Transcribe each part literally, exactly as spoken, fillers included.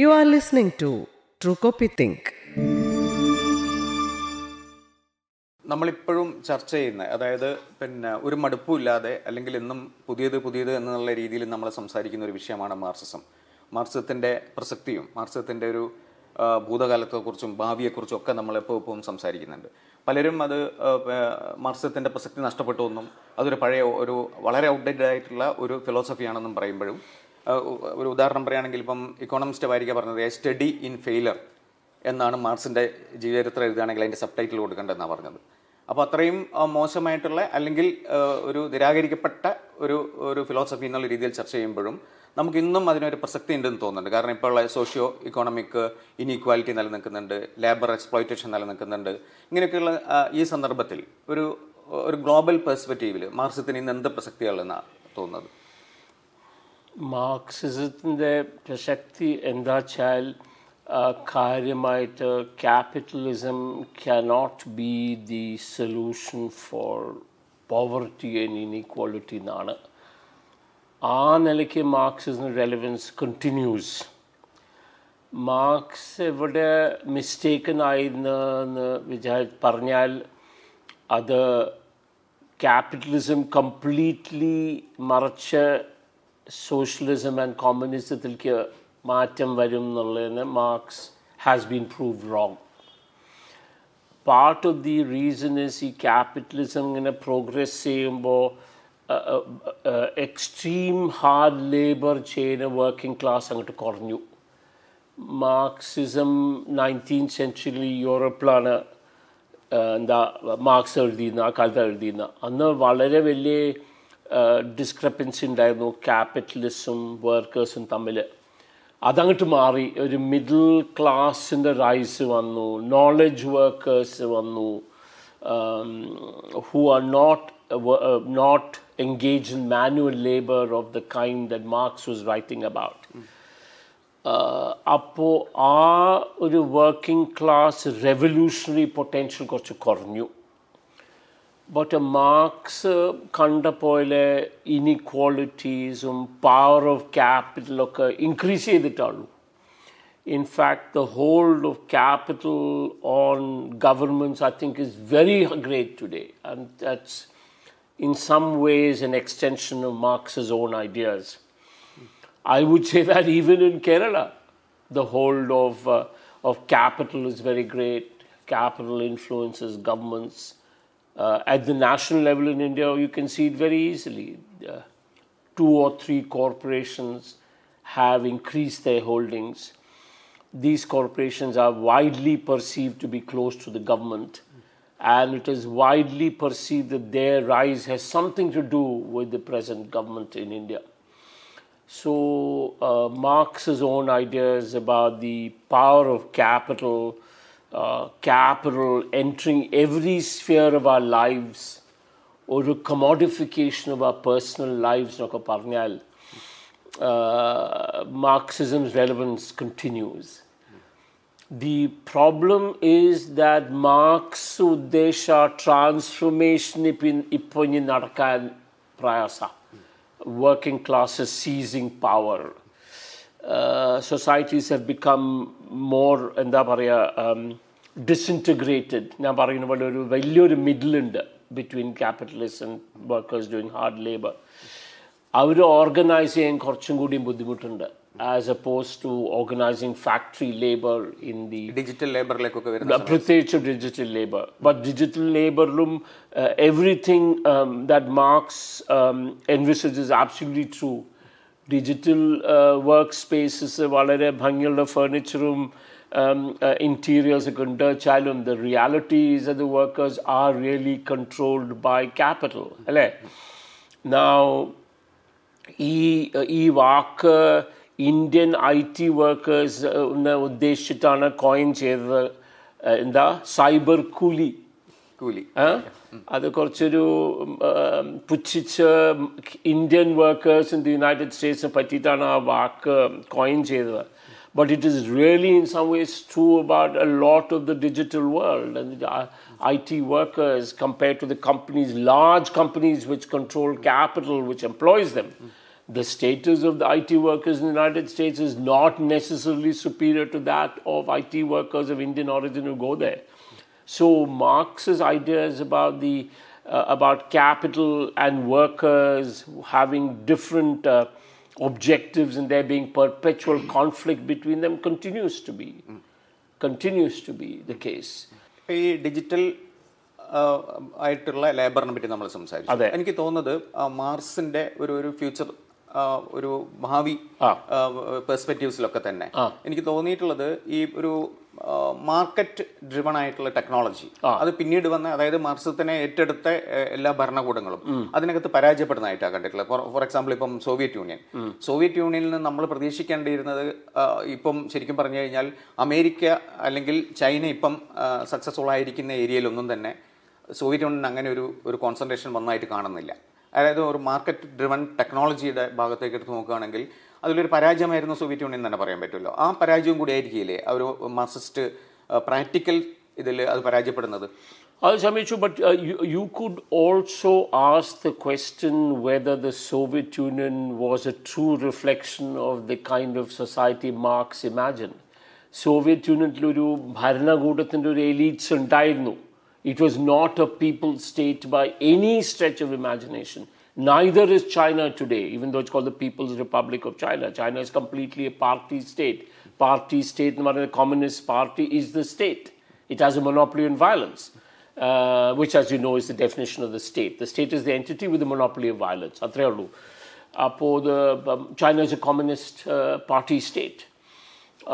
You are listening to True Copy Think. നമ്മളിപ്പോഴും ചർച്ച ചെയ്യുന്ന, അതായത് പിന്നെ ഒരു മടുപ്പുമില്ലാതെ അല്ലെങ്കിൽ എന്നും പുതിയത് പുതിയത് എന്നുള്ള രീതിയിൽ നമ്മൾ സംസാരിക്കുന്ന ഒരു വിഷയമാണ് മാർക്സിസം. മാർക്സിസത്തിൻ്റെ പ്രസക്തിയും മാർക്സിസത്തിൻ്റെ ഒരു ഭൂതകാലത്തെക്കുറിച്ചും ഭാവിയെക്കുറിച്ചും ഒക്കെ നമ്മളെപ്പോൾ ഇപ്പം സംസാരിക്കുന്നുണ്ട്. പലരും അത് മാർക്സിസത്തിൻ്റെ പ്രസക്തി നഷ്ടപ്പെട്ടു എന്നും അതൊരു പഴയ ഒരു വളരെ ഔട്ട്ഡേറ്റഡ് ആയിട്ടുള്ള ഒരു ഫിലോസഫിയാണെന്നും പറയുമ്പോഴും, ഒരു ഉദാഹരണം പറയുകയാണെങ്കിൽ ഇപ്പം ഇക്കോണമിസ്റ്റ് വാരിക പറഞ്ഞത് എ സ്റ്റഡി ഇൻ ഫെയിലർ എന്നാണ് മാർക്സിൻ്റെ ജീവചരിത്രം എഴുതുകയാണെങ്കിൽ അതിൻ്റെ സബ് ടൈറ്റിൽ കൊടുക്കേണ്ടതെന്നാണ് പറഞ്ഞത്. അപ്പോൾ അത്രയും മോശമായിട്ടുള്ള അല്ലെങ്കിൽ ഒരു നിരാകരിക്കപ്പെട്ട ഒരു ഒരു ഫിലോസഫി എന്നുള്ള രീതിയിൽ ചർച്ച ചെയ്യുമ്പോഴും നമുക്കിന്നും അതിനൊരു പ്രസക്തി ഉണ്ടെന്ന് തോന്നുന്നുണ്ട്. കാരണം ഇപ്പോൾ ഉള്ള സോഷ്യോ ഇക്കോണമിക് ഇനീക്വാലിറ്റി നിലനിൽക്കുന്നുണ്ട്, ലേബർ എക്സ്പ്ലോയിറ്റേഷൻ നിലനിൽക്കുന്നുണ്ട്. ഇങ്ങനെയൊക്കെയുള്ള ഈ സന്ദർഭത്തിൽ ഒരു ഒരു ഗ്ലോബൽ പെർസ്പെക്റ്റീവിൽ മാർക്സിസത്തിന് ഇന്ന് എന്ത് പ്രസക്തികളെന്നാണ് തോന്നുന്നത്? മാർക്സിസത്തിൻ്റെ പ്രസക്തി എന്താ വെച്ചാൽ, കാര്യമായിട്ട് capitalism cannot be the solution for poverty and inequality എന്നാണ്. ആ നിലയ്ക്ക് മാർക്സിസിൻ്റെ റെലവൻസ് കണ്ടിന്യൂസ്. മാർക്സ് എവിടെ മിസ്റ്റേക്കൻ ആയിരുന്നെന്ന് വിചാ പറഞ്ഞാൽ അത് ക്യാപിറ്റലിസം കംപ്ലീറ്റ്ലി മറിച്ച് socialism and communismത്തിലേക്ക് മാറ്റം വരും എന്നുള്ളതിന് Marx has been proved wrong. Part of the reason is ഈ ക്യാപിറ്റലിസം ഇങ്ങനെ പ്രോഗ്രസ് ചെയ്യുമ്പോൾ എക്സ്ട്രീം ഹാർഡ് ലേബർ ചെയ്യുന്ന വർക്കിംഗ് ക്ലാസ് അങ്ങോട്ട് കുറഞ്ഞു. മാർക്സിസം നയൻറ്റീൻ സെഞ്ച്വറി യൂറോപ്പിലാണ് എന്താ മാർക്സ് എഴുതിയിരുന്ന, ആ കാലത്ത് എഴുതിയിരുന്ന. അന്ന് വളരെ വലിയ ഡിസ്ക്രപ്പൻസി ഉണ്ടായിരുന്നു ക്യാപിറ്റലിസ്റ്റും വർക്കേഴ്സും തമ്മിൽ. അതങ്ങോട്ട് മാറി, ഒരു മിഡിൽ ക്ലാസിൻ്റെ റൈസ് വന്നു, നോളജ് വർക്കേഴ്സ് വന്നു, who are not not engage in manual labour of the kind that Marx was writing about. അപ്പോൾ ആ ഒരു വർക്കിംഗ് ക്ലാസ് റെവല്യൂഷണറി പൊട്ടൻഷ്യൽ കുറച്ച് കുറഞ്ഞു. ബട്ട് മാർക്സ് കണ്ട പോലെ ഇനിക്വാളിറ്റീസും പവർ ഓഫ് ക്യാപിറ്റലൊക്കെ ഇൻക്രീസ് ചെയ്തിട്ടുള്ളൂ. In fact the hold of capital on governments I think is very great today, and that's in some ways an extension of Marx's own ideas. I would say that even in Kerala the hold of of capital is very great. Capital influences governments. Uh, at the national level in India, you can see it very easily. Uh, two or three corporations have increased their holdings. These corporations are widely perceived to be close to the government, and it is widely perceived that their rise has something to do with the present government in India. So, uh, Marx's own ideas about the power of capital, Uh, capital entering every sphere of our lives, or a commodification of our personal lives, uh, Marxism's relevance continues. The problem is that Marx's Uddesha transformation ipponi nadakkan prayasa, working classes seizing power. Uh, societies have become more, എന്താ പറയുക, disintegrated. ഞാൻ പറയുന്ന പോലെ ഒരു വലിയൊരു മിഡിലുണ്ട് between capitalist and workers doing hard labour. അവർ organise ചെയ്യാൻ കുറച്ചും കൂടിയും ബുദ്ധിമുട്ടുണ്ട്, as opposed to organising factory labour in the digital ലേബറിലേക്കൊക്കെ വരുന്നത്, പ്രത്യേകിച്ച് ഡിജിറ്റൽ ലേബർ. ബട്ട് ഡിജിറ്റൽ ലേബറിലും everything that Marx envisages is absolutely true. Digital work spaces വളരെ ഭംഗിയുള്ള ഫേർണിച്ചറും ഇൻറ്റീരിയേഴ്സൊക്കെ ഉണ്ട്. വെച്ചാലും the reality is the workers are really controlled by capital, അല്ലേ? നൗ ഈ ഈ വാക്ക് ഇന്ത്യൻ ഐ ടി വർക്കേഴ്സ് എന്ന് ഉദ്ദേശിച്ചിട്ടാണ് കോയിൻ ചെയ്തത്. എന്താ സൈബർ കൂലി കൂലി അത് കുറച്ചൊരു പുച്ഛിച്ച് Indian workers in the United സ്റ്റേറ്റ്സിനെ പറ്റിയിട്ടാണ് ആ വാക്ക് കോയിൻ ചെയ്തത്. But it is really in some ways true about a lot of the digital world. I T workers compared to the companies, large companies which control capital, which employs them, the status of the I T workers in the United States is not necessarily superior to that of I T workers of Indian origin who go there. So Marx's ideas about the uh, about capital and workers having different uh, objectives and there being perpetual conflict between them continues to be continues to be the case. A digital ആയിട്ടുള്ള ലേബറിനെ പറ്റി നമ്മൾ സംസാരിച്ചു. എനിക്ക് തോന്നുന്നത് മാർസിന്റെ ഒരു ഒരു future ഒരു ഭാവി പെർസ്പെക്റ്റീവ്സിലൊക്കെ തന്നെ എനിക്ക് തോന്നിയിട്ടുള്ളത് ഈ ഒരു മാർക്കറ്റ് ഡ്രിവൺ ആയിട്ടുള്ള ടെക്നോളജി അത് പിന്നീട് വന്ന, അതായത് മാർക്സിനെ ഏറ്റെടുത്ത എല്ലാ ഭരണകൂടങ്ങളും അതിനകത്ത് പരാജയപ്പെടുന്നതായിട്ടാണ് കണ്ടിട്ടുള്ളത്. ഫോർ എക്സാമ്പിൾ ഇപ്പം സോവിയറ്റ് യൂണിയൻ സോവിയറ്റ് യൂണിയനിൽ നിന്ന് നമ്മൾ പ്രതീക്ഷിക്കേണ്ടിയിരുന്നത് ഇപ്പം ശരിക്കും പറഞ്ഞു കഴിഞ്ഞാൽ അമേരിക്ക അല്ലെങ്കിൽ ചൈന ഇപ്പം സക്സസ്ഫുൾ ആയിരിക്കുന്ന ഏരിയയിലൊന്നും തന്നെ സോവിയറ്റ് യൂണിയൻ അങ്ങനെ ഒരു ഒരു കോൺസെൻട്രേഷൻ വന്നതായിട്ട് കാണുന്നില്ല. അതായത് ഒരു മാർക്കറ്റ് ഡ്രിവൺ ടെക്നോളജിയുടെ ഭാഗത്തേക്ക് എടുത്ത് നോക്കുകയാണെങ്കിൽ അതിലൊരു പരാജയമായിരുന്നു സോവിയറ്റ് യൂണിയൻ തന്നെ പറയാൻ പറ്റുമല്ലോ. ആ പരാജയം കൂടി ആയിരിക്കില്ലേ ആ ഒരു മാർസിസ്റ്റ് പ്രാക്ടിക്കൽ ഇതിൽ അത് പരാജയപ്പെടുന്നത്? അത് ക്ഷമിച്ചു. But you could also ask the question whether the Soviet Union was a true reflection of the kind of society Marx imagine. Soviet യൂണിയനിലൊരു ഭരണകൂടത്തിൻ്റെ ഒരു എലീറ്റ്സ് ഉണ്ടായിരുന്നു. It was not a peopled state by any stretch of imagination. Neither is China today, even though it's called the People's Republic of China. China is completely a party state. Party state, the Communist Party is the state. It has a monopoly on violence, uh, which, as you know, is the definition of the state. The state is the entity with the monopoly of violence. China is a communist uh, party state.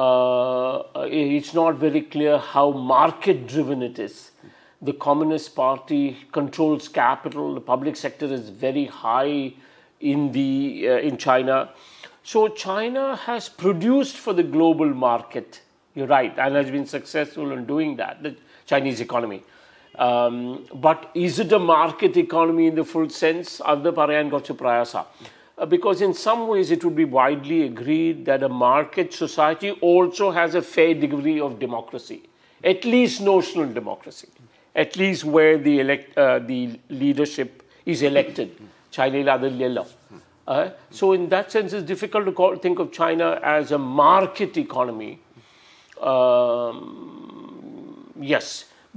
Uh, it's not very clear how market-driven it is. The Communist Party controls capital. The public sector is very high in the uh, in China. So China has produced for the global market. You're right, and has been successful in doing that. The Chinese economy, um, but is it a market economy in the full sense? Adha parayan korchu prayasa, because in some ways it would be widely agreed that a market society also has a fair degree of democracy, at least notional democracy. At least where the elect, uh, the leadership is elected. China uh, So in that sense, it's difficult to call, think of China as a market economy. Um, yes,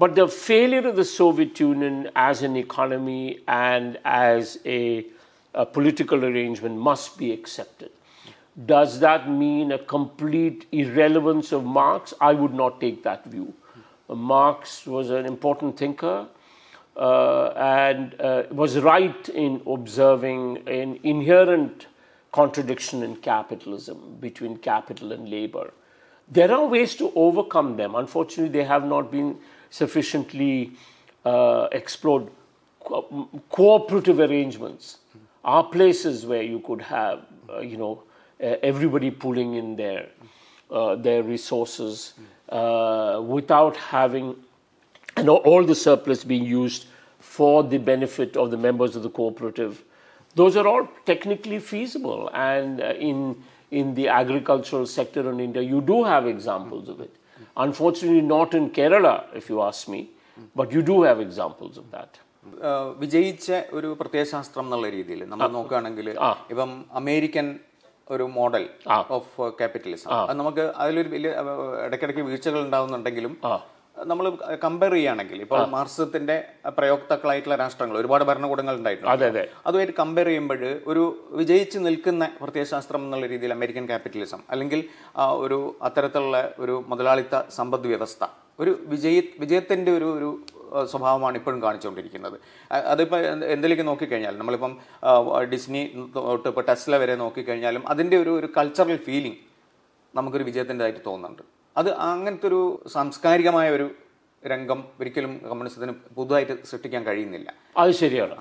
but the failure of the Soviet Union as an economy and as a, a political arrangement must be accepted. Does that mean a complete irrelevance of Marx? I would not take that view. Marx was an important thinker uh, and uh, was right in observing an inherent contradiction in capitalism between capital and labor. There are ways to overcome them. Unfortunately, they have not been sufficiently uh, explored. Co- cooperative arrangements are places where you could have, uh, you know, uh, everybody pulling in their, uh, their resources. Uh, without having you know, all the surplus being used for the benefit of the members of the cooperative. Those are all technically feasible, and uh, in, in the agricultural sector in India, you do have examples of it. Unfortunately, not in Kerala, if you ask me, but you do have examples of that. വിജയിച്ച ഒരു പ്രത്യയശാസ്ത്രം എന്നുള്ള രീതിയിൽ നമ്മൾ നോക്കുകയാണെങ്കിൽ ഇപ്പം American ഒരു model of capitalism അത് നമുക്ക് അതിലൊരു വലിയ ഇടയ്ക്കിടയ്ക്ക് വീഴ്ചകൾ ഉണ്ടാവുന്നുണ്ടെങ്കിലും നമ്മൾ കമ്പയർ ചെയ്യുകയാണെങ്കിൽ ഇപ്പോൾ മാർക്സത്തിന്റെ പ്രയോക്താക്കളായിട്ടുള്ള രാഷ്ട്രങ്ങൾ ഒരുപാട് ഭരണകൂടങ്ങൾ ഉണ്ടായിട്ടുണ്ട്. അതുമായിട്ട് കമ്പയർ ചെയ്യുമ്പോൾ ഒരു വിജയിച്ച് നിൽക്കുന്ന പ്രത്യയശാസ്ത്രം എന്നുള്ള രീതിയിൽ അമേരിക്കൻ ക്യാപിറ്റലിസം അല്ലെങ്കിൽ ഒരു അത്തരത്തിലുള്ള ഒരു മുതലാളിത്ത സമ്പദ് വ്യവസ്ഥ ഒരു വിജയ വിജയത്തിന്റെ ഒരു ഒരു സ്വഭാവമാണ് ഇപ്പോഴും കാണിച്ചുകൊണ്ടിരിക്കുന്നത്. അതിപ്പോൾ എന്തിലേക്ക് നോക്കിക്കഴിഞ്ഞാൽ നമ്മളിപ്പം ഡിസ്നി തൊട്ട് ഇപ്പോൾ ടെസ്ല വരെ നോക്കിക്കഴിഞ്ഞാലും അതിൻ്റെ ഒരു ഒരു കൾച്ചറൽ ഫീലിംഗ് നമുക്കൊരു വിജയത്തിൻ്റെതായിട്ട് തോന്നുന്നുണ്ട്. അത് അങ്ങനത്തെ ഒരു സാംസ്കാരികമായ ഒരു രംഗം ഒരിക്കലും കമ്മ്യൂണിസത്തിന് പുതുതായിട്ട് സൃഷ്ടിക്കാൻ കഴിയുന്നില്ല. അത് ശരിയാണ്.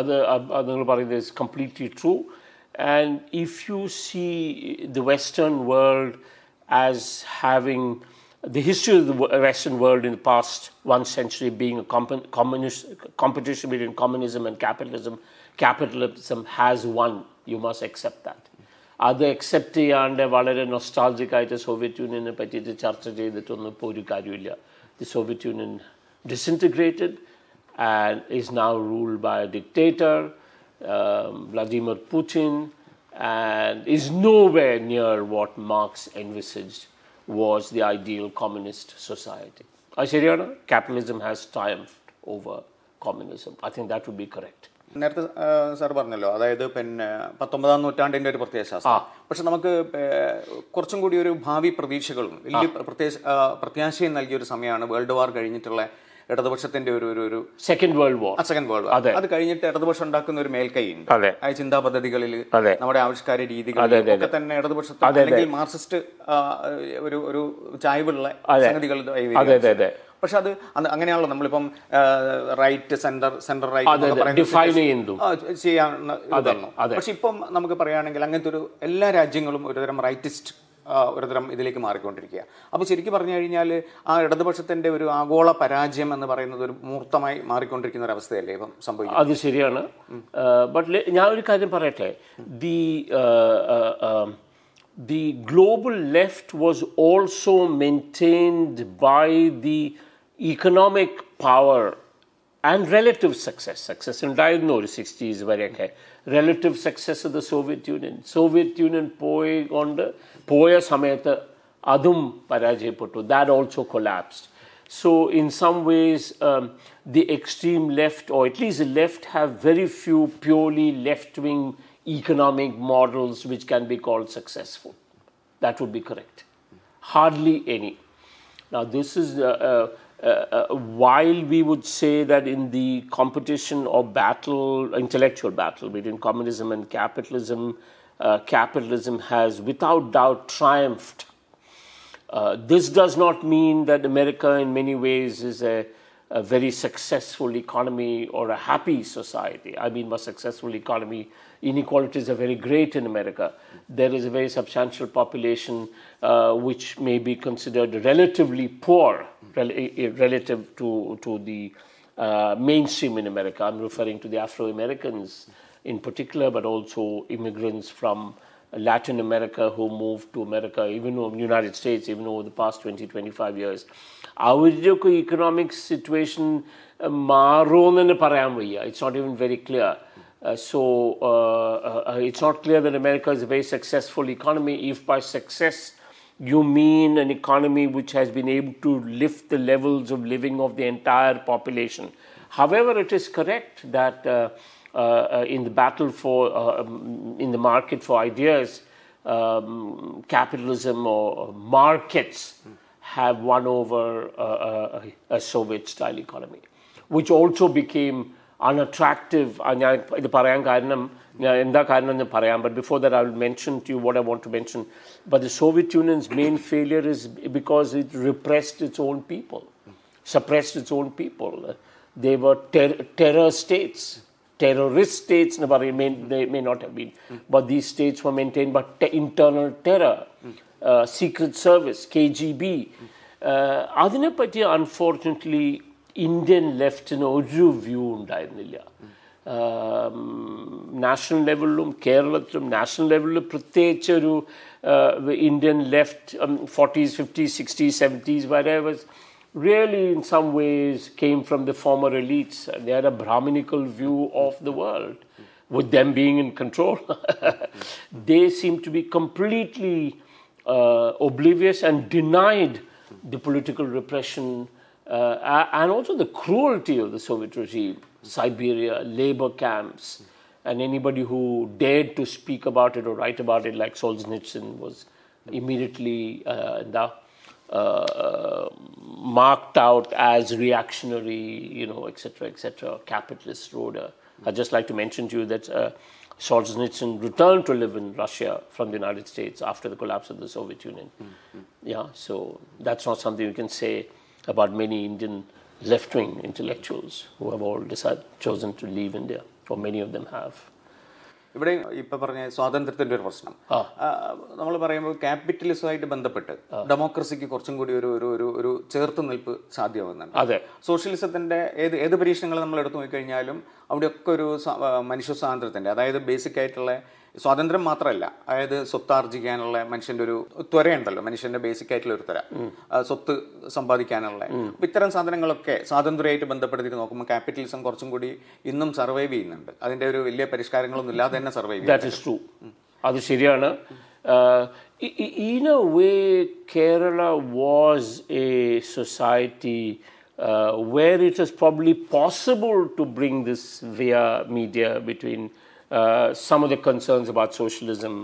അത് അത് നിങ്ങൾ പറയുന്നത് is completely true. And if you see the western world as having the history of the Western world in the past one century being a comp- communist, competition between communism and capitalism, capitalism has won. You must accept that. അത് accept ചെയ്യാണ്ട് വളരെ nostalgic ആയിട്ട് Soviet യൂണിയനെ പറ്റിയിട്ട് ചർച്ച ചെയ്തിട്ടൊന്നും ഇപ്പോൾ ഒരു കാര്യമില്ല. The Soviet Union disintegrated and is now ruled by a dictator, Vladimir Putin, and is nowhere near what Marx envisaged was the ideal communist society. I say, Rihanna, capitalism has triumphed over communism. I think that would be correct. നേരത്തെ sir പറഞ്ഞല്ലോ, അതായത് പിന്നെ പത്തൊമ്പതാം നൂറ്റാണ്ടിൻ്റെ ഒരു പ്രത്യയശാസ്ത്രം. പക്ഷെ നമുക്ക് കുറച്ചും കൂടി ഒരു ഭാവി പ്രതീക്ഷകളും വലിയ പ്രത്യേക പ്രത്യാശയും നൽകിയൊരു സമയമാണ് വേൾഡ് വാർ കഴിഞ്ഞിട്ടുള്ള ഇടതുപക്ഷത്തിന്റെ ഒരു ഒരു second world war second world war അത് കഴിഞ്ഞിട്ട് ഇടതുപക്ഷം ഉണ്ടാക്കുന്ന ഒരു മേൽക്കൈയുണ്ട്. ആ ചിന്താ പദ്ധതികളിൽ നമ്മുടെ ആവിഷ്കാര രീതികളിൽ ഒക്കെ തന്നെ ഇടതുപക്ഷത്തെ അല്ലെങ്കിൽ മാർക്സിസ്റ്റ് ഒരു ഒരു ചായ്വുള്ള സംഗതികൾ. പക്ഷെ അത് അങ്ങനെയാണല്ലോ നമ്മളിപ്പം റൈറ്റ് സെന്റർ സെന്റർ റൈറ്റ് ചെയ്യാൻ ഇതായിരുന്നു. പക്ഷെ ഇപ്പം നമുക്ക് പറയുകയാണെങ്കിൽ അങ്ങനത്തെ ഒരു എല്ലാ രാജ്യങ്ങളും ഒരുതരം റൈറ്റിസ്റ്റ് ഒരുതരം ഇതിലേക്ക് മാറിക്കൊണ്ടിരിക്കുക. അപ്പോൾ ശരിക്കും പറഞ്ഞു കഴിഞ്ഞാൽ ആ ഇടതുപക്ഷത്തിൻ്റെ ഒരു ആഗോള പരാജയം എന്ന് പറയുന്നത് ഒരു മൂർത്തമായി മാറിക്കൊണ്ടിരിക്കുന്ന ഒരു അവസ്ഥയല്ലേ ഇപ്പം സംഭവിക്കുന്നത്? അത് ശരിയാണ്. ബട്ട് ഞാൻ ഒരു കാര്യം പറയട്ടെ, the the global left was also maintained by the economic power and relative success. Success ഉണ്ടായിരുന്നു ഒരു സിക്സ്റ്റീസ് വരെയൊക്കെ. Relative success the Soviet Union Soviet Union പോയി കൊണ്ട് പോയ സമയത്ത് അതും പരാജയപ്പെട്ടു. That also collapsed. So in some ways the extreme left or at least left have very few purely left wing economic models which can be called successful. That would be correct. Hardly any. Now this is uh, uh, uh, while we would say that in the competition or battle, intellectual battle between communism and capitalism, uh, capitalism has without doubt triumphed. Uh, this does not mean that America in many ways is a a very successful economy or a happy society. I mean, a successful economy, inequalities are very great in America. There is a very substantial population uh, which may be considered relatively poor rel relative to, to the uh, mainstream in America. I'm referring to the Afro-Americans in particular, but also immigrants from Latin America who moved to America, even over the United States, even over the past twenty, twenty-five years. അവരുടെയൊക്കെ economic situation മാറുമെന്ന് തന്നെ പറയാൻ വയ്യ. It's not even very clear. So it's not clear that America is a very successful economy. If by success you mean an economy which has been able to lift the levels of living of the entire population. However it is correct that in the battle for in the market for ideas capitalism or markets have won over uh, uh, a Soviet-style economy, which also became unattractive. But before that, I will mention to you what I want to mention. But the Soviet Union's main failure is because it repressed its own people, suppressed its own people. They were ter terror states, terrorist states. They may not have been, but these states were maintained by te internal terror. Uh, Secret Service, K G B. Adine patti, unfortunately, Indian left in oru view undayirilla. National levelum, Keralathilum, national levelum, prathyekichu oru Indian left, um, forties, fifties, sixties, seventies, wherever really in some ways came from the former elites. They had a Brahminical view of the world, with them being in control. They seem to be completely Uh, oblivious and denied the political repression uh, and also the cruelty of the Soviet regime, Siberia, labor camps, and anybody who dared to speak about it or write about it, like Solzhenitsyn, was immediately uh, uh, marked out as reactionary, you know, et cetera, et cetera, capitalist roader. I'd just like to mention to you that Uh, Solzhenitsyn returned to live in Russia from the United States after the collapse of the Soviet Union. Mm-hmm. Yeah, so that's not something you can say about many Indian left-wing intellectuals who have all decided, chosen to leave India, or many of them have. ഇവിടെ ഇപ്പം പറഞ്ഞ സ്വാതന്ത്ര്യത്തിൻ്റെ ഒരു പ്രശ്നം നമ്മൾ പറയുമ്പോൾ ക്യാപിറ്റലിസമായിട്ട് ബന്ധപ്പെട്ട് ഡെമോക്രസിക്ക് കുറച്ചും കൂടി ഒരു ഒരു ഒരു ചേർത്ത് നിൽപ്പ് സാധ്യമാകുന്നുണ്ട്. അതെ, സോഷ്യലിസത്തിൻ്റെ ഏത് ഏത് പരീക്ഷണങ്ങൾ നമ്മൾ എടുത്തു നോക്കിക്കഴിഞ്ഞാലും അവിടെയൊക്കെ ഒരു മനുഷ്യ സ്വാതന്ത്ര്യത്തിൻ്റെ, അതായത് ബേസിക് ആയിട്ടുള്ള സ്വാതന്ത്ര്യം മാത്രമല്ല, അതായത് സ്വത്താർജിക്കാനുള്ള മനുഷ്യൻ്റെ ഒരു ത്വരയുണ്ടല്ലോ, മനുഷ്യൻ്റെ ബേസിക് ആയിട്ടുള്ള ഒരു ത്വര, സ്വത്ത് സമ്പാദിക്കാനുള്ള. അപ്പം ഇത്തരം സാധനങ്ങളൊക്കെ സ്വാതന്ത്ര്യമായിട്ട് ബന്ധപ്പെടുത്തി നോക്കുമ്പോൾ ക്യാപിറ്റലിസം കുറച്ചും കൂടി ഇന്നും സർവൈവ് ചെയ്യുന്നുണ്ട്. അതിൻ്റെ ഒരു വലിയ പരിഷ്കാരങ്ങളൊന്നും ഇല്ലാതെ തന്നെ സർവൈവ് ചെയ്യുന്നു. അത് ശരിയാണ്. In a way, Kerala was a society uh, where it was probably possible to bring this via media between uh, some of the concerns about socialism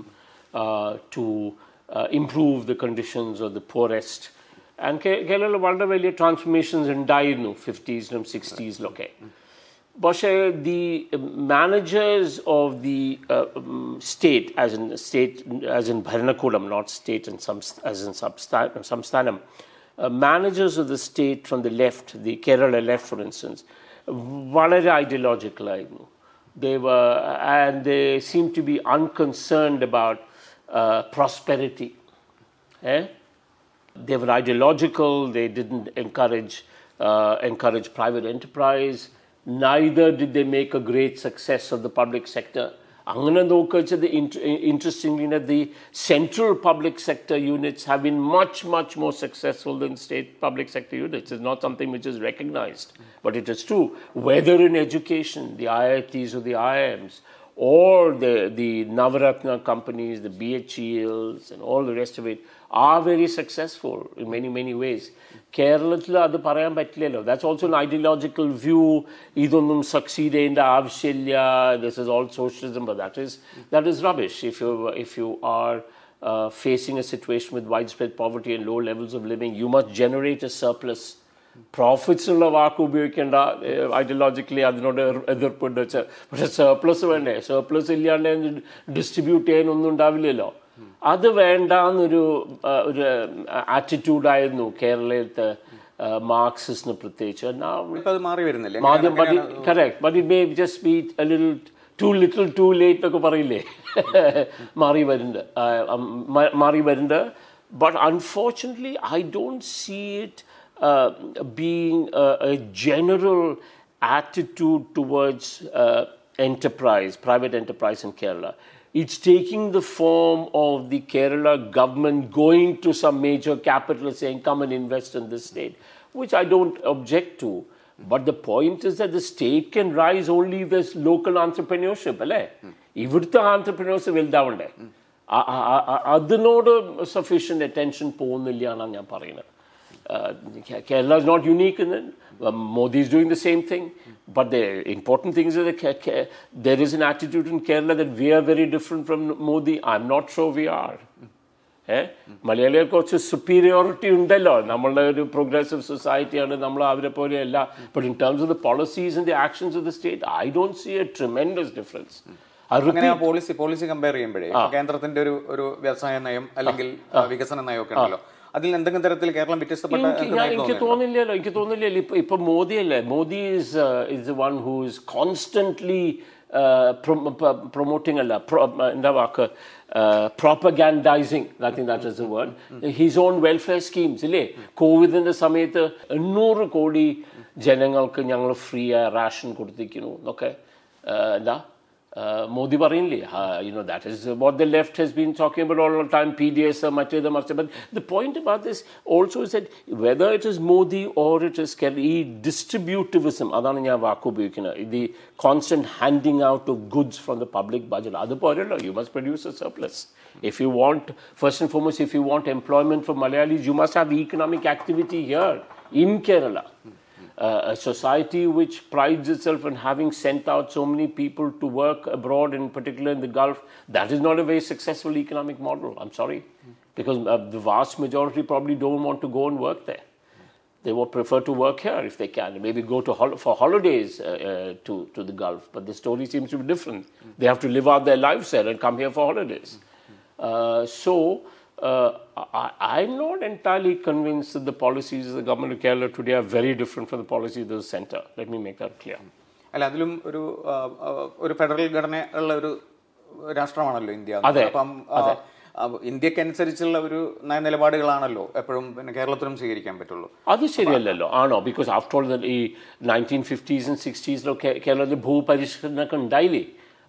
uh, to uh, improve the conditions of the poorest. And Kerala valda valiya transformations undaayirunnu fifties and sixties lokke. But the managers of the uh, state, as in state, as in Bharnakulam, not state, and some as in Samsthanam, uh, managers of the state from the left, the Kerala left, for instance, very ideological. They were, and they seemed to be unconcerned about uh, prosperity. Eh? They were ideological. They didn't encourage uh, encourage private enterprise. Neither did they make a great success of the public sector. Interestingly, the central public sector units have been much, much more successful than state public sector units. It's not something which is recognized, but it is true. Whether in education, the I I Ts or the I I Ms, or the, the Navaratna companies, the B H E Ls, and all the rest of it, are very successful in many, many ways. Kerala, that's also an ideological view. Idonum succeedenda avshilya, this is all socialism, but that is that is rubbish. If you if you are uh, facing a situation with widespread poverty and low levels of living, you must generate a surplus. Profits of ideologically other but a surplus of surplus and distribute it. Other than that, attitude I know Kerala Marxist now. Correct, but it may just be a little too little, too late. But unfortunately, I don't see it Uh, being a, a general attitude towards uh, enterprise, private enterprise in Kerala. It's taking the form of the Kerala government going to some major capital saying, come and invest in this state, which I don't object to. But the point is that the state can rise only if there's local entrepreneurship. Ivudta entrepreneurship will down there. Adanoda sufficient attention poonilliana njan parayunnu. Uh, Kerala is not unique in it. Uh, Modi is doing the same thing. But the important thing is that there is an attitude in Kerala that we are very different from Modi. I'm not sure we are. Eh? Malayalaya kochu superiority undallo. Nammulla a progressive society and nammulla avare pole illa. But in terms of the policies and the actions of the state, I don't see a tremendous difference. I repeat. Policy policy compare cheyumbode kendratinte oru oru vyavasaya nayam allengil vikasana nayamokka undallo. Modi is, uh, is the one who is constantly uh, prom prom promoting, uh, propagandizing, I think that is the word, his own welfare schemes. COVID in the Sametha, one hundred Kodi Janangalka Yangal free ration Kurtikino, okay? Uh, Modi Barinli, uh, you know, that is what the left has been talking about all the time, P D S, Macha, but the point about this also is that whether it is Modi or it is Kerala, distributivism, the constant handing out of goods from the public budget, you must produce a surplus. If you want, first and foremost, if you want employment for Malayalis, you must have economic activity here in Kerala. Uh, a society which prides itself on having sent out so many people to work abroad, in particular in the Gulf, that is not a very successful economic model, I'm sorry. Because uh, the vast majority probably don't want to go and work there. They would prefer to work here if they can, maybe go to hol for holidays uh, uh, to, to the Gulf. But the story seems to be different. They have to live out their lives there and come here for holidays. Uh, so. Uh, I, I'm not entirely convinced that the policies of the government of Kerala today are very different from the policies of the centre. Let me make that clear. Alladilum oru oru federal gadane alla oru rashtramanallo India. Ade. India anusarichulla oru naya nilapaadukalanallo eppozhum Keralathilum sweekarikkan pattullu. Adu seriyallallo. Aano because after all the nineteen fifties and sixties lo Kerala bhoo parishkaratham undayi.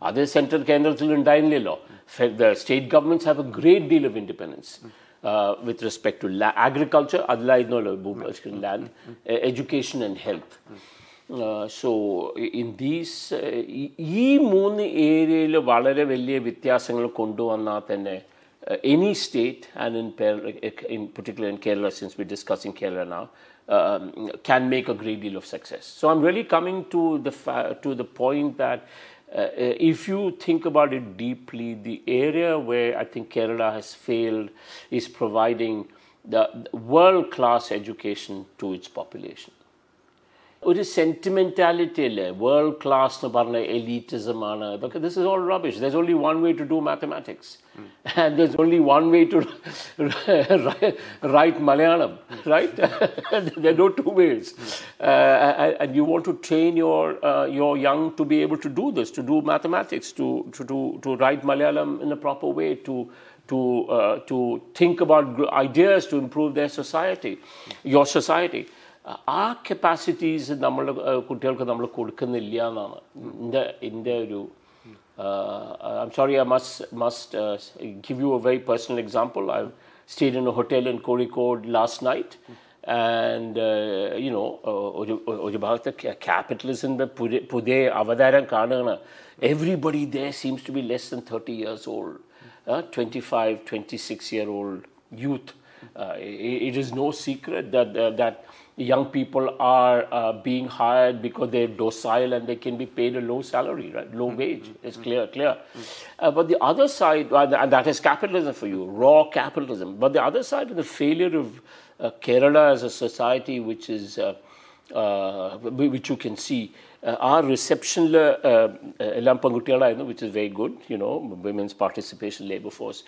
Other central Kerala undayi law. The state governments have a great deal of independence uh, with respect to la agriculture, land, education and health. Uh, so, in these, uh, e moon area, valare veliya vityasangal kondu annatane any state, and in, in particular in Kerala, since we're discussing Kerala now, um, can make a great deal of success. So, I'm really coming to the fa to the point that uh, if you think about it deeply, the area where I think Kerala has failed is providing the world-class education to its population. It is sentimentality, world-class elitism, because this is all rubbish. There's only one way to do mathematics. Mm. And there's only one way to write Malayalam, right? There are no two ways. Mm. Uh, and you want to train your, uh, your young to be able to do this, to do mathematics, to, to, to, to write Malayalam in a proper way, to to uh, to think about ideas to improve their society, your society. Our capacities in the uh, I'm sorry, I must must uh, give you a very personal example. I stayed in a hotel in Kozhikode last night, and uh, you know, uh, capitalism, everybody there seems to be less than thirty years old. Uh, twenty-five, twenty-six year old youth. Uh, it, it is no secret that, uh, that young people are uh, being hired because they're docile and they can be paid a low salary, right? Low wage. Mm-hmm. It's clear, clear. Mm-hmm. Uh, but the other side, and that is capitalism for you, raw capitalism. But the other side of the failure of uh, Kerala as a society, which is, uh, uh, which you can see, Uh, our reception, uh, which is very good, you know, women's participation, labor force,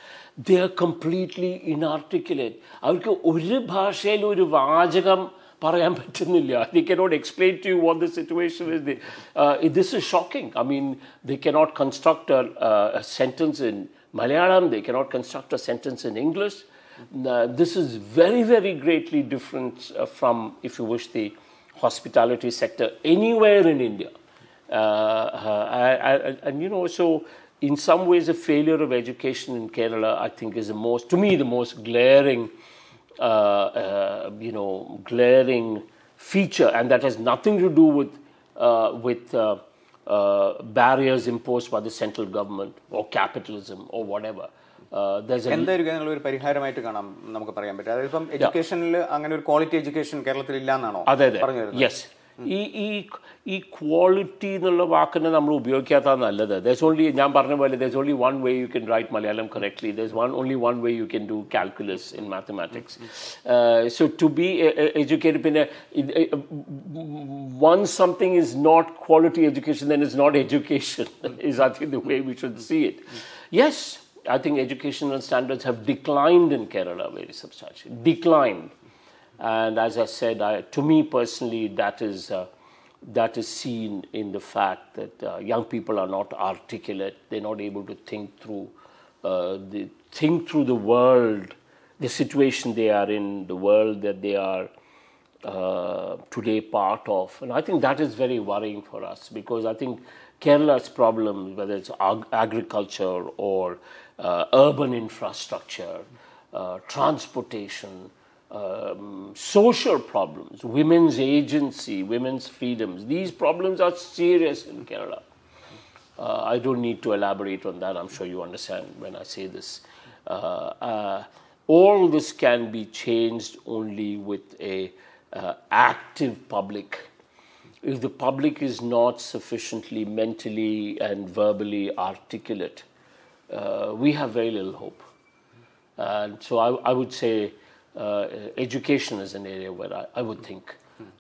they are completely inarticulate. They cannot explain to you what the situation is. They, uh, this is shocking. I mean, they cannot construct a, a sentence in Malayalam, they cannot construct a sentence in English. Uh, this is very, very greatly different uh, from, if you wish, the hospitality sector anywhere in India. Uh, uh, I, I, and you know, so in some ways the failure of education in Kerala, I think, is the most, to me, the most glaring, uh, uh, you know, glaring feature. And that has nothing to do with, uh, with uh, uh, barriers imposed by the central government or capitalism or whatever. Uh, there's a education, yeah. Quality education Kerala. Yes. Equality there's only there's only one way you can write Malayalam correctly. There's one only one way you can do calculus in mathematics. Uh, so to be educated in a, once something is not quality education, then it's not education, is I think the way we should see it. Yes. I think educational standards have declined in Kerala very substantially. Declined, and as I said, I, to me personally, that is uh, that is seen in the fact that uh, young people are not articulate. They're not able to think through uh, the think through the world, the situation they are in, the world that they are uh, today part of, and I think that is very worrying for us, because I think Kerala's problems, whether it's ag agriculture or uh, urban infrastructure, uh, transportation, um, social problems, women's agency, women's freedoms, these problems are serious in Kerala. Uh, I don't need to elaborate on that. I'm sure you understand when I say this. Uh, uh, all this can be changed only with an uh, active public. If the public is not sufficiently mentally and verbally articulate, uh, we have very little hope. And so I, I would say uh, education is an area where I, I would think,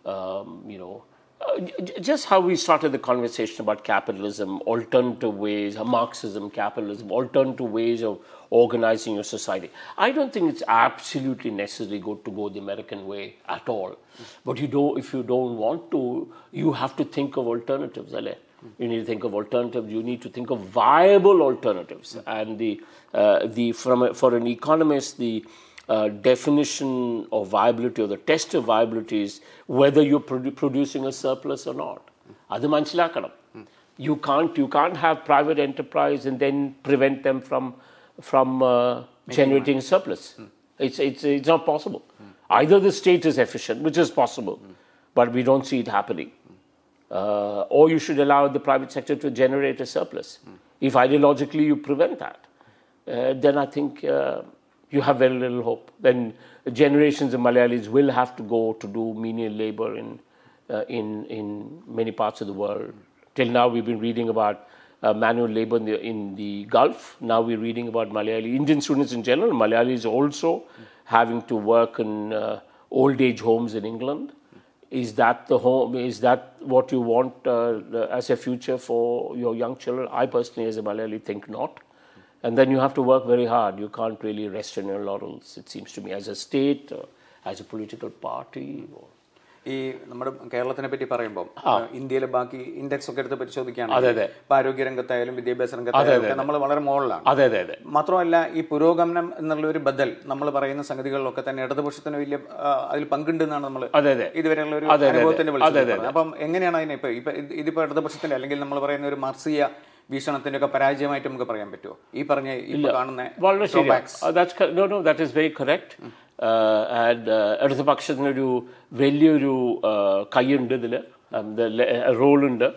um, you know, uh, just how we started the conversation about capitalism, alternative ways, Marxism, capitalism, alternative ways of organizing your society. I don't think it's absolutely necessary go, to go the American way at all. Mm. But you do, if you don't want to, you have to think of alternatives. Mm. You need to think of alternatives. You need to think of viable alternatives. Mm. And the uh, the from a, for an economist, the uh, definition of viability or the test of viability is whether you're produ producing a surplus or not. Mm. You can't you can't have private enterprise and then prevent them from from uh, generating money. Surplus. Mm. It's, it's, it's not possible. Mm. Either the state is efficient, which is possible, mm. but we don't see it happening. Mm. uh, or you should allow the private sector to generate a surplus. Mm. If ideologically you prevent that, uh, then I think uh, you have very little hope. Then generations of Malayalis will have to go to do menial labor in uh, in in many parts of the world. Till now, we've been reading about uh, manual labor in the, in the Gulf. Now we're reading about Malayali Indian students in general. Malayalis also having to work in uh, old age homes in England. Is that the home? Is that what you want uh, as a future for your young children? I personally, as a Malayali, think not. And then you have to work very hard. You can't really rest on your laurels, it seems to me, as a state, or as a political party. Or... In Kerala, in India, there are index index. There are index. There are index. There are index. There are index. There are index. There are index. There are index. There are index. There are That's no, no, that is very correct. And the faction you value you the role under.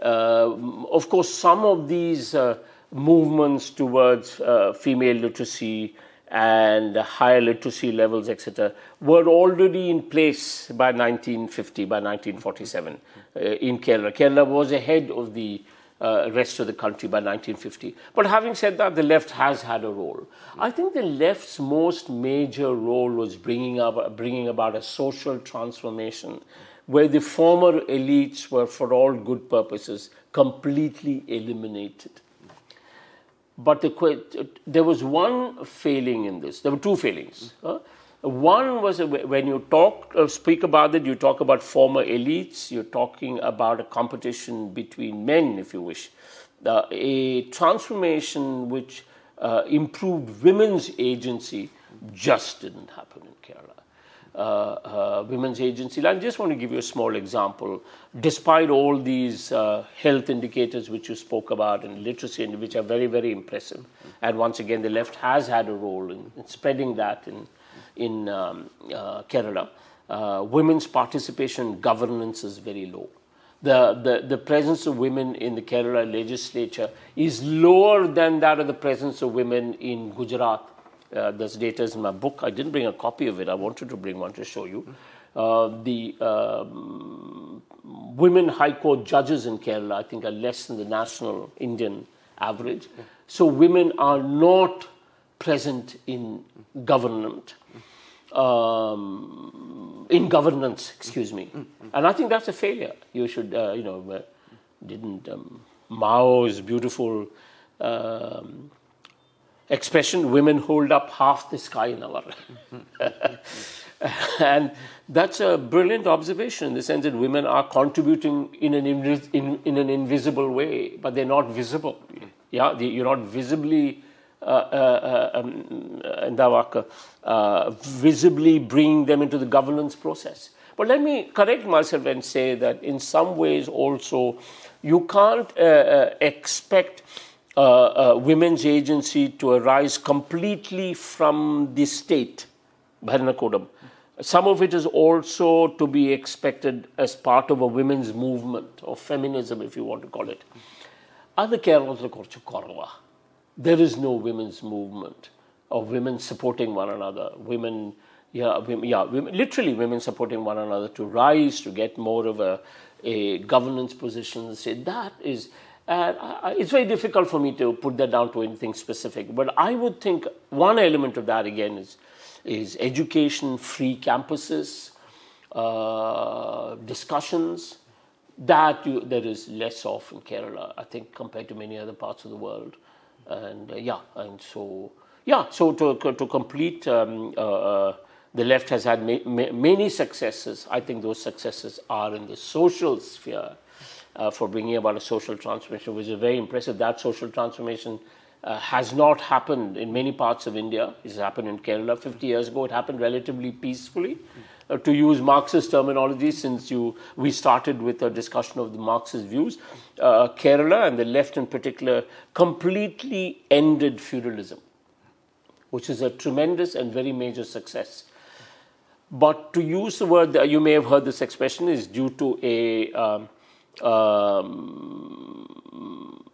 Of course, some of these uh, movements towards uh, female literacy and higher literacy levels, et cetera, were already in place by nineteen fifty, by nineteen forty-seven uh, in Kerala. Kerala was ahead of the Uh, rest of the country by nineteen fifty. But having said that, the left has had a role. I think the left's most major role was bringing up, bringing about a social transformation where the former elites were, for all good purposes, completely eliminated. But the, there was one failing in this. There were two failings. Huh? One was when you talk, uh, speak about it, you talk about former elites, you're talking about a competition between men, if you wish. Uh, a transformation which uh, improved women's agency just didn't happen in Kerala. Uh, uh, women's agency, I just want to give you a small example. Despite all these uh, health indicators which you spoke about and literacy, and which are very, very impressive, and once again, the left has had a role in, in spreading that in in um, uh, Kerala, uh, women's participation in governance is very low. The, the, the presence of women in the Kerala legislature is lower than that of the presence of women in Gujarat. Uh, this data is in my book. I didn't bring a copy of it. I wanted to bring one to show you. Uh, the um, women high court judges in Kerala, I think, are less than the national Indian average. So women are not present in government, um, in governance, excuse me. And I think that's a failure. You should, uh, you know, uh, didn't um, Mao's beautiful um, expression, women hold up half the sky in our And that's a brilliant observation in the sense that women are contributing in an, invis in, in an invisible way, but they're not visible. Yeah, they, you're not visibly Uh, uh, um, uh, uh, visibly bringing them into the governance process. But let me correct myself and say that in some ways also you can't uh, uh, expect uh, uh, women's agency to arise completely from the state, Bharnakodam. Some of it is also to be expected as part of a women's movement or feminism, if you want to call it. Other Kerala korchu korva. There is no women's movement of women supporting one another, women, yeah, women, yeah women, literally women supporting one another to rise, to get more of a, a governance position. Say that is, uh, I, it's very difficult for me to put that down to anything specific. But I would think one element of that again is, is education, free campuses, uh, discussions. That you, there is less of in Kerala, I think, compared to many other parts of the world. And uh, yeah, and so yeah, so to to complete, um, uh, the left has had ma ma many successes. I think those successes are in the social sphere uh, for bringing about a social transformation, which is very impressive. That social transformation uh, has not happened in many parts of India. It's happened in Kerala. Fifty years ago, it happened relatively peacefully. Uh, to use Marxist terminology, since you we started with a discussion of the Marxist views. Uh, Kerala and the left in particular completely ended feudalism, which is a tremendous and very major success. But to use the word, you may have heard this expression, is due to a um, um,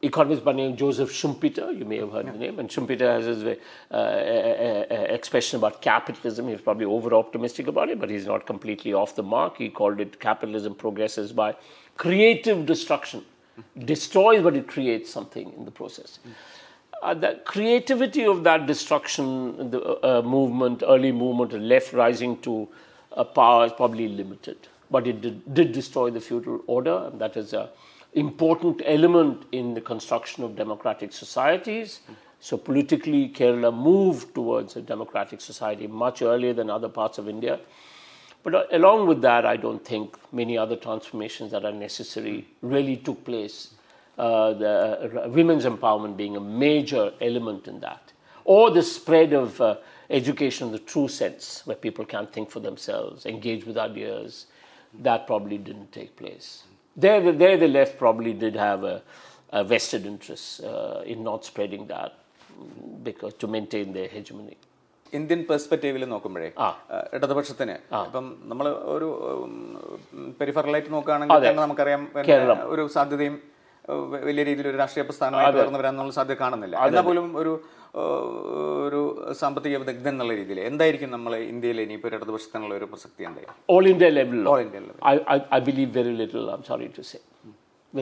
economist by name Joseph Schumpeter. You may have heard yeah. the name. And Schumpeter has his uh, uh, uh, expression about capitalism. He's probably over-optimistic about it, but he's not completely off the mark. He called it capitalism progresses by creative destruction. Mm-hmm. Destroys, but it creates something in the process. Mm-hmm. Uh, the creativity of that destruction, the uh, movement, early movement, left rising to uh, power is probably limited. But it did, did destroy the feudal order, and that is an important element in the construction of democratic societies. So politically, Kerala moved towards a democratic society much earlier than other parts of India. But uh, along with that, I don't think many other transformations that are necessary really took place. Uh, the uh, women's empowerment being a major element in that. Or the spread of uh, education in the true sense, where people can think for themselves, engage with ideas, that probably didn't take place. There, there the left probably did have a, a vested interest uh, in not spreading that because to maintain their hegemony. Indian perspective is not coming. Ah, that is what we are talking about. We are വലിയ രീതിയിൽ ഒരു രാഷ്ട്രീയ പ്രസ്ഥാനമായിട്ട് ഉയർന്നു വരാനുള്ള സാധ്യത കാണുന്നില്ല. എന്നാൽ പോലും ഒരു ഒരു സാമ്പത്തിക വിദഗ്ധൻ എന്നുള്ള രീതിയിൽ എന്തായിരിക്കും നമ്മൾ ഇന്ത്യയിൽ ഇനിയിപ്പോൾ ഇടതുപക്ഷത്തിനുള്ള ഒരു പ്രസക്തി എന്തായിരിക്കും? ഓൾ ഇന്ത്യ ലെവലിൽ ഓൾ ഇന്ത്യ ലെവലിൽ I I believe very little I am sorry to say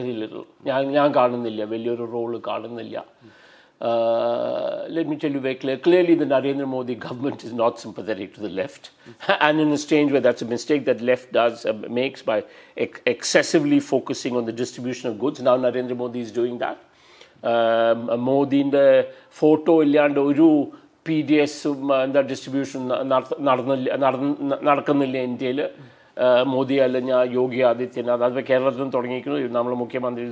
very little ഞാൻ ഞാൻ കാണുന്നില്ല വലിയൊരു റോള് കാണുന്നില്ല. Uh, let me tell you very clear, clearly the Narendra Modi government is not sympathetic to the left. And in a strange way, that's a mistake that left does uh, makes by ex excessively focusing on the distribution of goods. Now Narendra Modi is doing that. Modi in the photo, illando iru P D S and the distribution നടക്കുന്നില്ല ഇന്ത്യയിൽ. മോദി അല്ല യോഗി ആദിത്യനാഥ് അതൊക്കെ കേരളത്തിലും തുടങ്ങിയിരിക്കുന്നു. നമ്മൾ മുഖ്യമന്ത്രി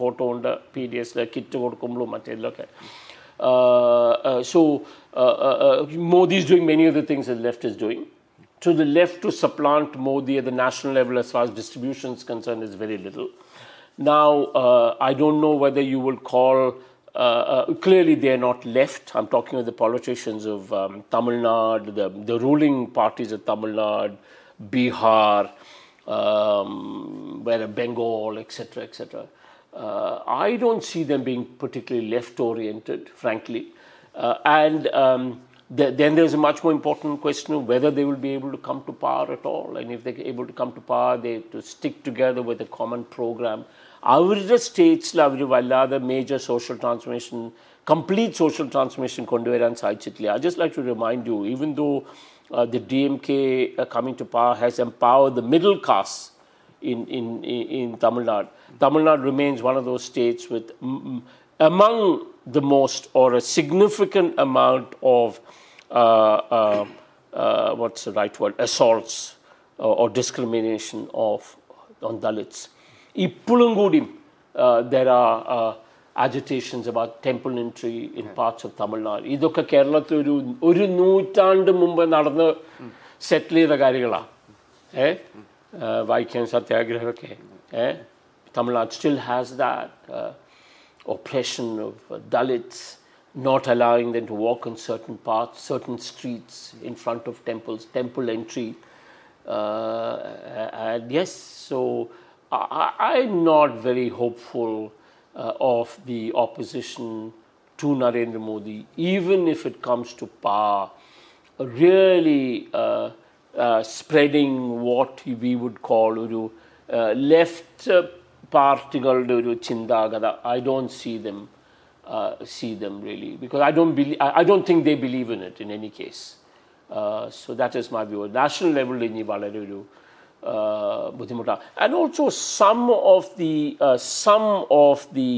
photo ഉണ്ട് P D എസിലെ കിറ്റ് കൊടുക്കുമ്പോഴും മറ്റേതിലൊക്കെ. So Modi is doing many of the things the left is doing. So the left to supplant Modi at the national level as far as distribution is concern is very little. Now I don't know whether you will call clearly they are not left. I M talking with the politicians of Tamil Nadu, the ruling parties of Tamil Nadu, Bihar, um, where Bengal, et cetera, et cetera. Uh, I don't see them being particularly left-oriented, frankly. Uh, and um, th then there's a much more important question of whether they will be able to come to power at all. And if they're able to come to power, they have to stick together with a common program. Avrupa states, the major social transformation, complete social transformation, Konduveran Saichitli. I'd just like to remind you, even though Uh, the D M K uh, coming to power has empowered the middle class in, in, in Tamil Nadu. Tamil Nadu remains one of those states with m among the most or a significant amount of, uh, uh, uh, what's the right word, assaults uh, or discrimination of on Dalits. Ippulungudim, uh, there are uh, agitations about temple entry in yeah. parts of Tamil Nadu. ഇതൊക്കെ കേരളത്തിൽ ഒരു ഒരു നൂറ്റാണ്ട് മുമ്പ് നടന്ന് സെറ്റിൽ ചെയ്ത കാര്യങ്ങളാണ്. ഏ വൈക്കം സത്യാഗ്രഹമൊക്കെ ഏ Tamil Nadu still has that oppression of Dalits, not allowing them to walk on certain parts, certain streets in front of temples, temple entry. Uh, and yes, so I, I'm not very hopeful Uh, of the opposition to Narendra Modi, even if it comes to power, really uh, uh, spreading what we would call uh, left particle chindagada. I don't see them, uh, see them really, because I don't believe, I don't think they believe in it in any case. Uh, so that is my view. National level in Valaru. Uh, and also some of the uh, some of the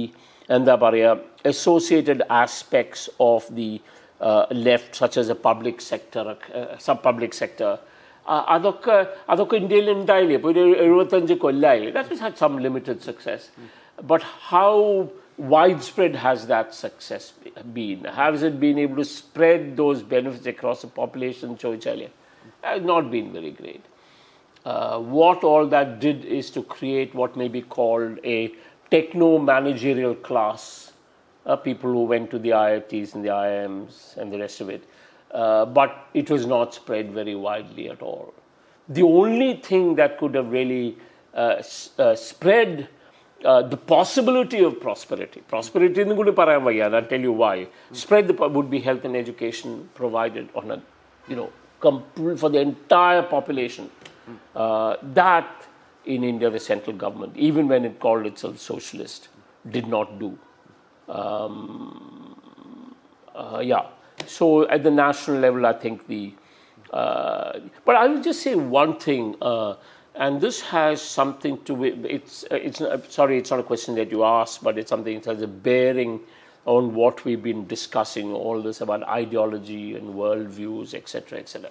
uh, associated aspects of the uh, left, such as the public sector, uh, sub public sector, uh, that has had some limited success. But how widespread has that success been? Has it been able to spread those benefits across the population? It has not been very great. Uh, what all that did is to create what may be called a techno-managerial class, uh, people who went to the I I Ts and the I I Ms and the rest of it. Uh, but it was not spread very widely at all. The only thing that could have really uh, uh, spread uh, the possibility of prosperity. Prosperity in Gudu Paramaya, and I'll tell you why. Spread the would be health and education provided on a, you know, for the entire population. Uh, that in India the central government, even when it called itself socialist, did not do. Um, uh, yeah. So at the national level, I think the. Uh, but I will just say one thing, uh, and this has something to it's it's sorry, it's not a question that you asked, but it's something that has a bearing on what we've been discussing, all this about ideology and worldviews, et cetera, et cetera.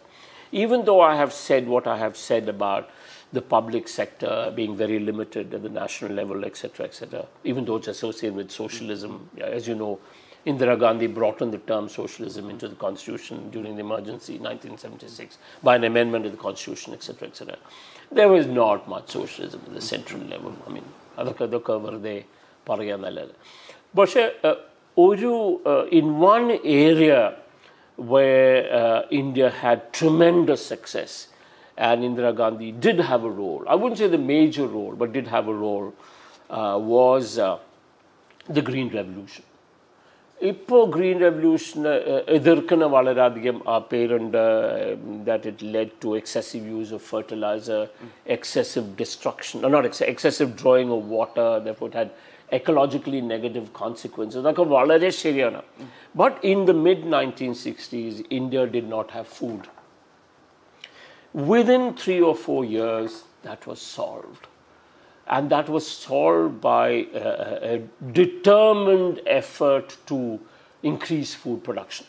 Even though I have said what I have said about the public sector being very limited at the national level, et cetera, et cetera, even though it's associated with socialism, as you know, Indira Gandhi brought in the term socialism into the constitution during the emergency in nineteen seventy-six by an amendment to the constitution, et cetera, et cetera. There was not much socialism at the central level. I mean, adakadaka varade parayana lele. But in one area where uh, India had tremendous success and Indira Gandhi did have a role, I wouldn't say the major role, but did have a role, uh, was uh, the Green Revolution. Ippo Green Revolution, that it led to excessive use of fertilizer, excessive destruction, or not ex excessive drawing of water, therefore it had ecologically negative consequences. But in the mid nineteen sixties, India did not have food. Within three or four years, that was solved. And that was solved by a, a determined effort to increase food production.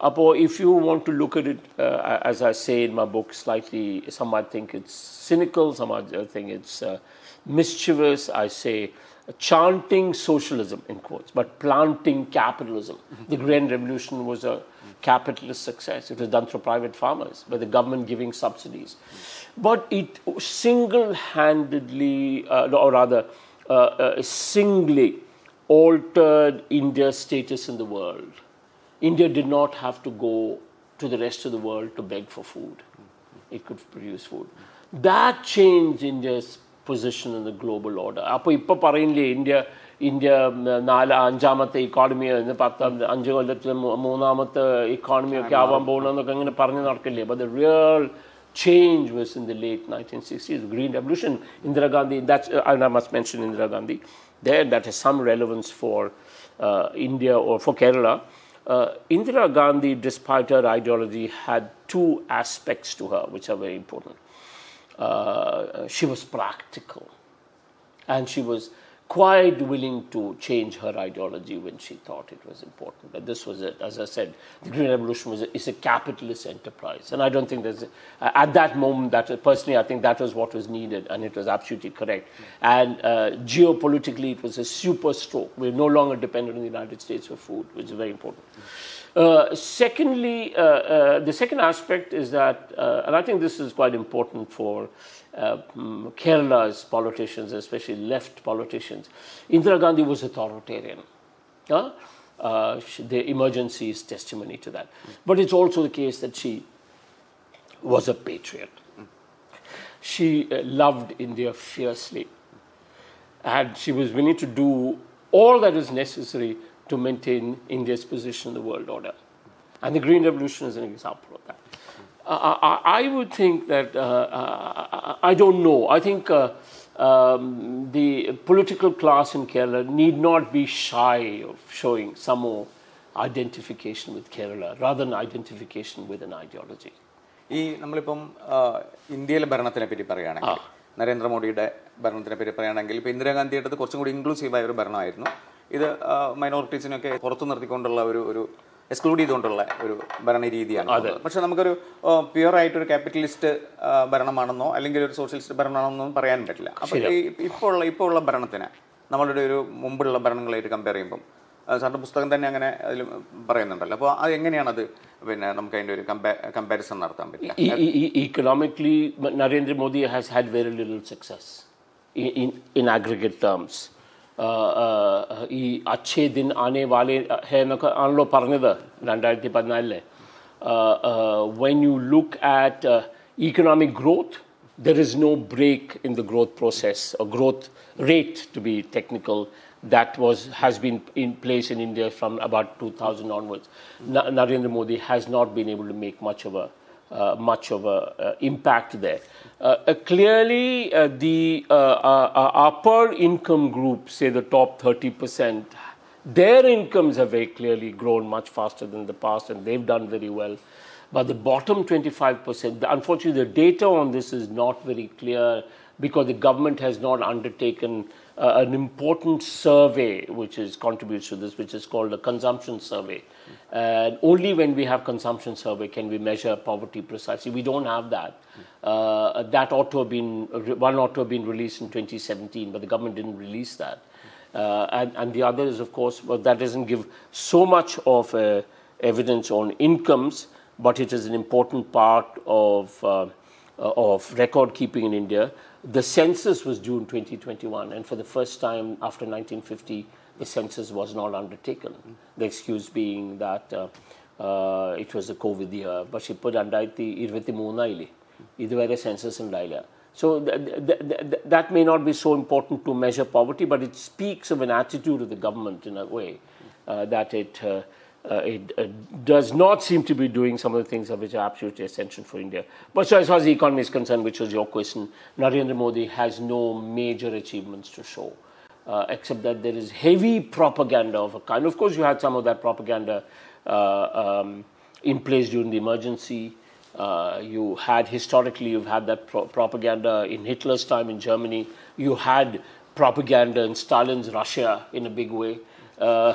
Apo, if you want to look at it, uh, as I say in my book, slightly, some might think it's cynical, some might think it's uh, mischievous. I say chanting socialism, in quotes, but planting capitalism. The Green Revolution was a capitalist success. It was done through private farmers, by the government giving subsidies. But it single-handedly, uh, or rather, uh, uh, singly altered India's status in the world. India did not have to go to the rest of the world to beg for food. It could produce food. That changed India's position in the global order. Appo ippa parayinle India India naala anjamathe economy ennu patha anju kollathil moonamathe economy okke aavan povunnokku angane paranju nadakille. But the real change was in the late nineteen sixties, the Green Revolution. Indira Gandhi, that's uh, I must mention Indira Gandhi there, that has some relevance for uh, India or for Kerala. uh, Indira Gandhi, despite her ideology, had two aspects to her which are very important. Uh, she was practical, and she was quite willing to change her ideology when she thought it was important. But this was it. As I said, the Green Revolution was a, is a capitalist enterprise, and I don't think there's a, at that moment that personally I think that was what was needed, and it was absolutely correct. And uh, geopolitically, it was a super stroke. We're no longer dependent on the United States for food, which is very important. Uh, secondly, uh, uh, the second aspect is that, uh, and I think this is quite important for uh, um, Kerala's politicians, especially left politicians, Indira Gandhi was authoritarian. Huh? Uh, she, the emergency is testimony to that. Mm. But it's also the case that she was a patriot. Mm. She uh, loved India fiercely, and she was willing to do all that is necessary to maintain India's position in the world order. And the Green Revolution is an example of that. Uh, I, I would think that, uh, uh, I don't know, I think uh, um, the political class in Kerala need not be shy of showing some more identification with Kerala, rather than identification with an ideology. We are talking about India. Narendra Modi is very inclusive. ഇത് മൈനോറിറ്റീസിനൊക്കെ പുറത്തു നിർത്തിക്കൊണ്ടുള്ള ഒരു ഒരു exclude ചെയ്തുകൊണ്ടുള്ള ഒരു ഭരണരീതിയാണ്. പക്ഷെ നമുക്കൊരു pure ആയിട്ടൊരു capitalist ഭരണമാണെന്നോ അല്ലെങ്കിൽ ഒരു സോഷ്യലിസ്റ്റ് ഭരണമാണെന്നോ പറയാൻ പറ്റില്ല. അപ്പോൾ ഇപ്പോൾ ഉള്ള ഇപ്പോൾ ഉള്ള ഭരണത്തിന് നമ്മളുടെ ഒരു മുമ്പുള്ള ഭരണങ്ങളായിട്ട് കമ്പയർ ചെയ്യുമ്പം സാറിൻ്റെ പുസ്തകം തന്നെ അങ്ങനെ അതിൽ പറയുന്നുണ്ടല്ലോ. അപ്പോൾ അത് എങ്ങനെയാണത് പിന്നെ നമുക്ക് അതിൻ്റെ ഒരു കമ്പാരിസൺ നടത്താൻ പറ്റില്ല. Economically Narendra Modi has had very little success in in aggregate terms. ഈ അച്ഛേ ദിൻ ആനേ വാലേ ഹേ എന്നൊക്കെ ആണല്ലോ പറഞ്ഞത് രണ്ടായിരത്തി പതിനാലില്. When you look at economic growth there is no break in the growth process or growth rate, to be technical, that was has been in place in India from about two thousand onwards. Na Narendra Modi has not been able to make much of a uh, much of a uh, impact there. Uh, uh, clearly, uh, the uh, uh, upper income group, say the top thirty percent, their incomes have very clearly grown much faster than the past, and they've done very well. But the bottom twenty-five percent, unfortunately, the data on this is not very clear because the government has not undertaken uh, an important survey which is contributes to this, which is called a consumption survey. And only when we have consumption survey can we measure poverty precisely. We don't have that. Uh, that ought to have been, one ought to have been released in twenty seventeen, but the government didn't release that. Uh, and, and the other is, of course, well, that doesn't give so much of uh, evidence on incomes, but it is an important part of, uh, of record keeping in India. The census was due in twenty twenty-one, and for the first time after nineteen fifty, the census was not undertaken. The excuse being that uh, uh, it was a COVID year, but she put twenty-three iduvare census and Daila. So th th th that may not be so important to measure poverty, but it speaks of an attitude of the government in a way uh, that it, uh, uh, it uh, does not seem to be doing some of the things which are absolutely essential for India. But so as far as the economy is concerned, which was your question, Narendra Modi has no major achievements to show, uh, except that there is heavy propaganda of a kind. Of course, you had some of that propaganda uh, um, in place during the emergency. Uh, you had, historically, you've had that pro propaganda in Hitler's time in Germany. You had propaganda in Stalin's Russia in a big way. Uh,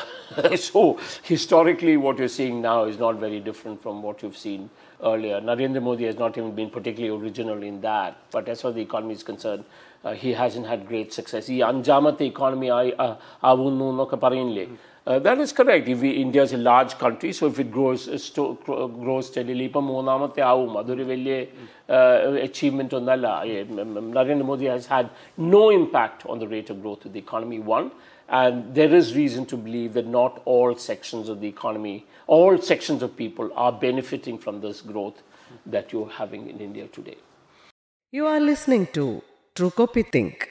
so, historically, what you're seeing now is not very different from what you've seen earlier. Narendra Modi has not even been particularly original in that. But as far as the economy is concerned, uh, he hasn't had great success. He anjamate economy avunnu kaparinle. Uh, that is correct. If we, India is a large country, so if it grows uh, grows steadily, uh, achievement on Narendra Modi has had no impact on the rate of growth of the economy. One, and there is reason to believe that not all sections of the economy, all sections of people, are benefiting from this growth that you are having in India today. You are listening to Trukopithink.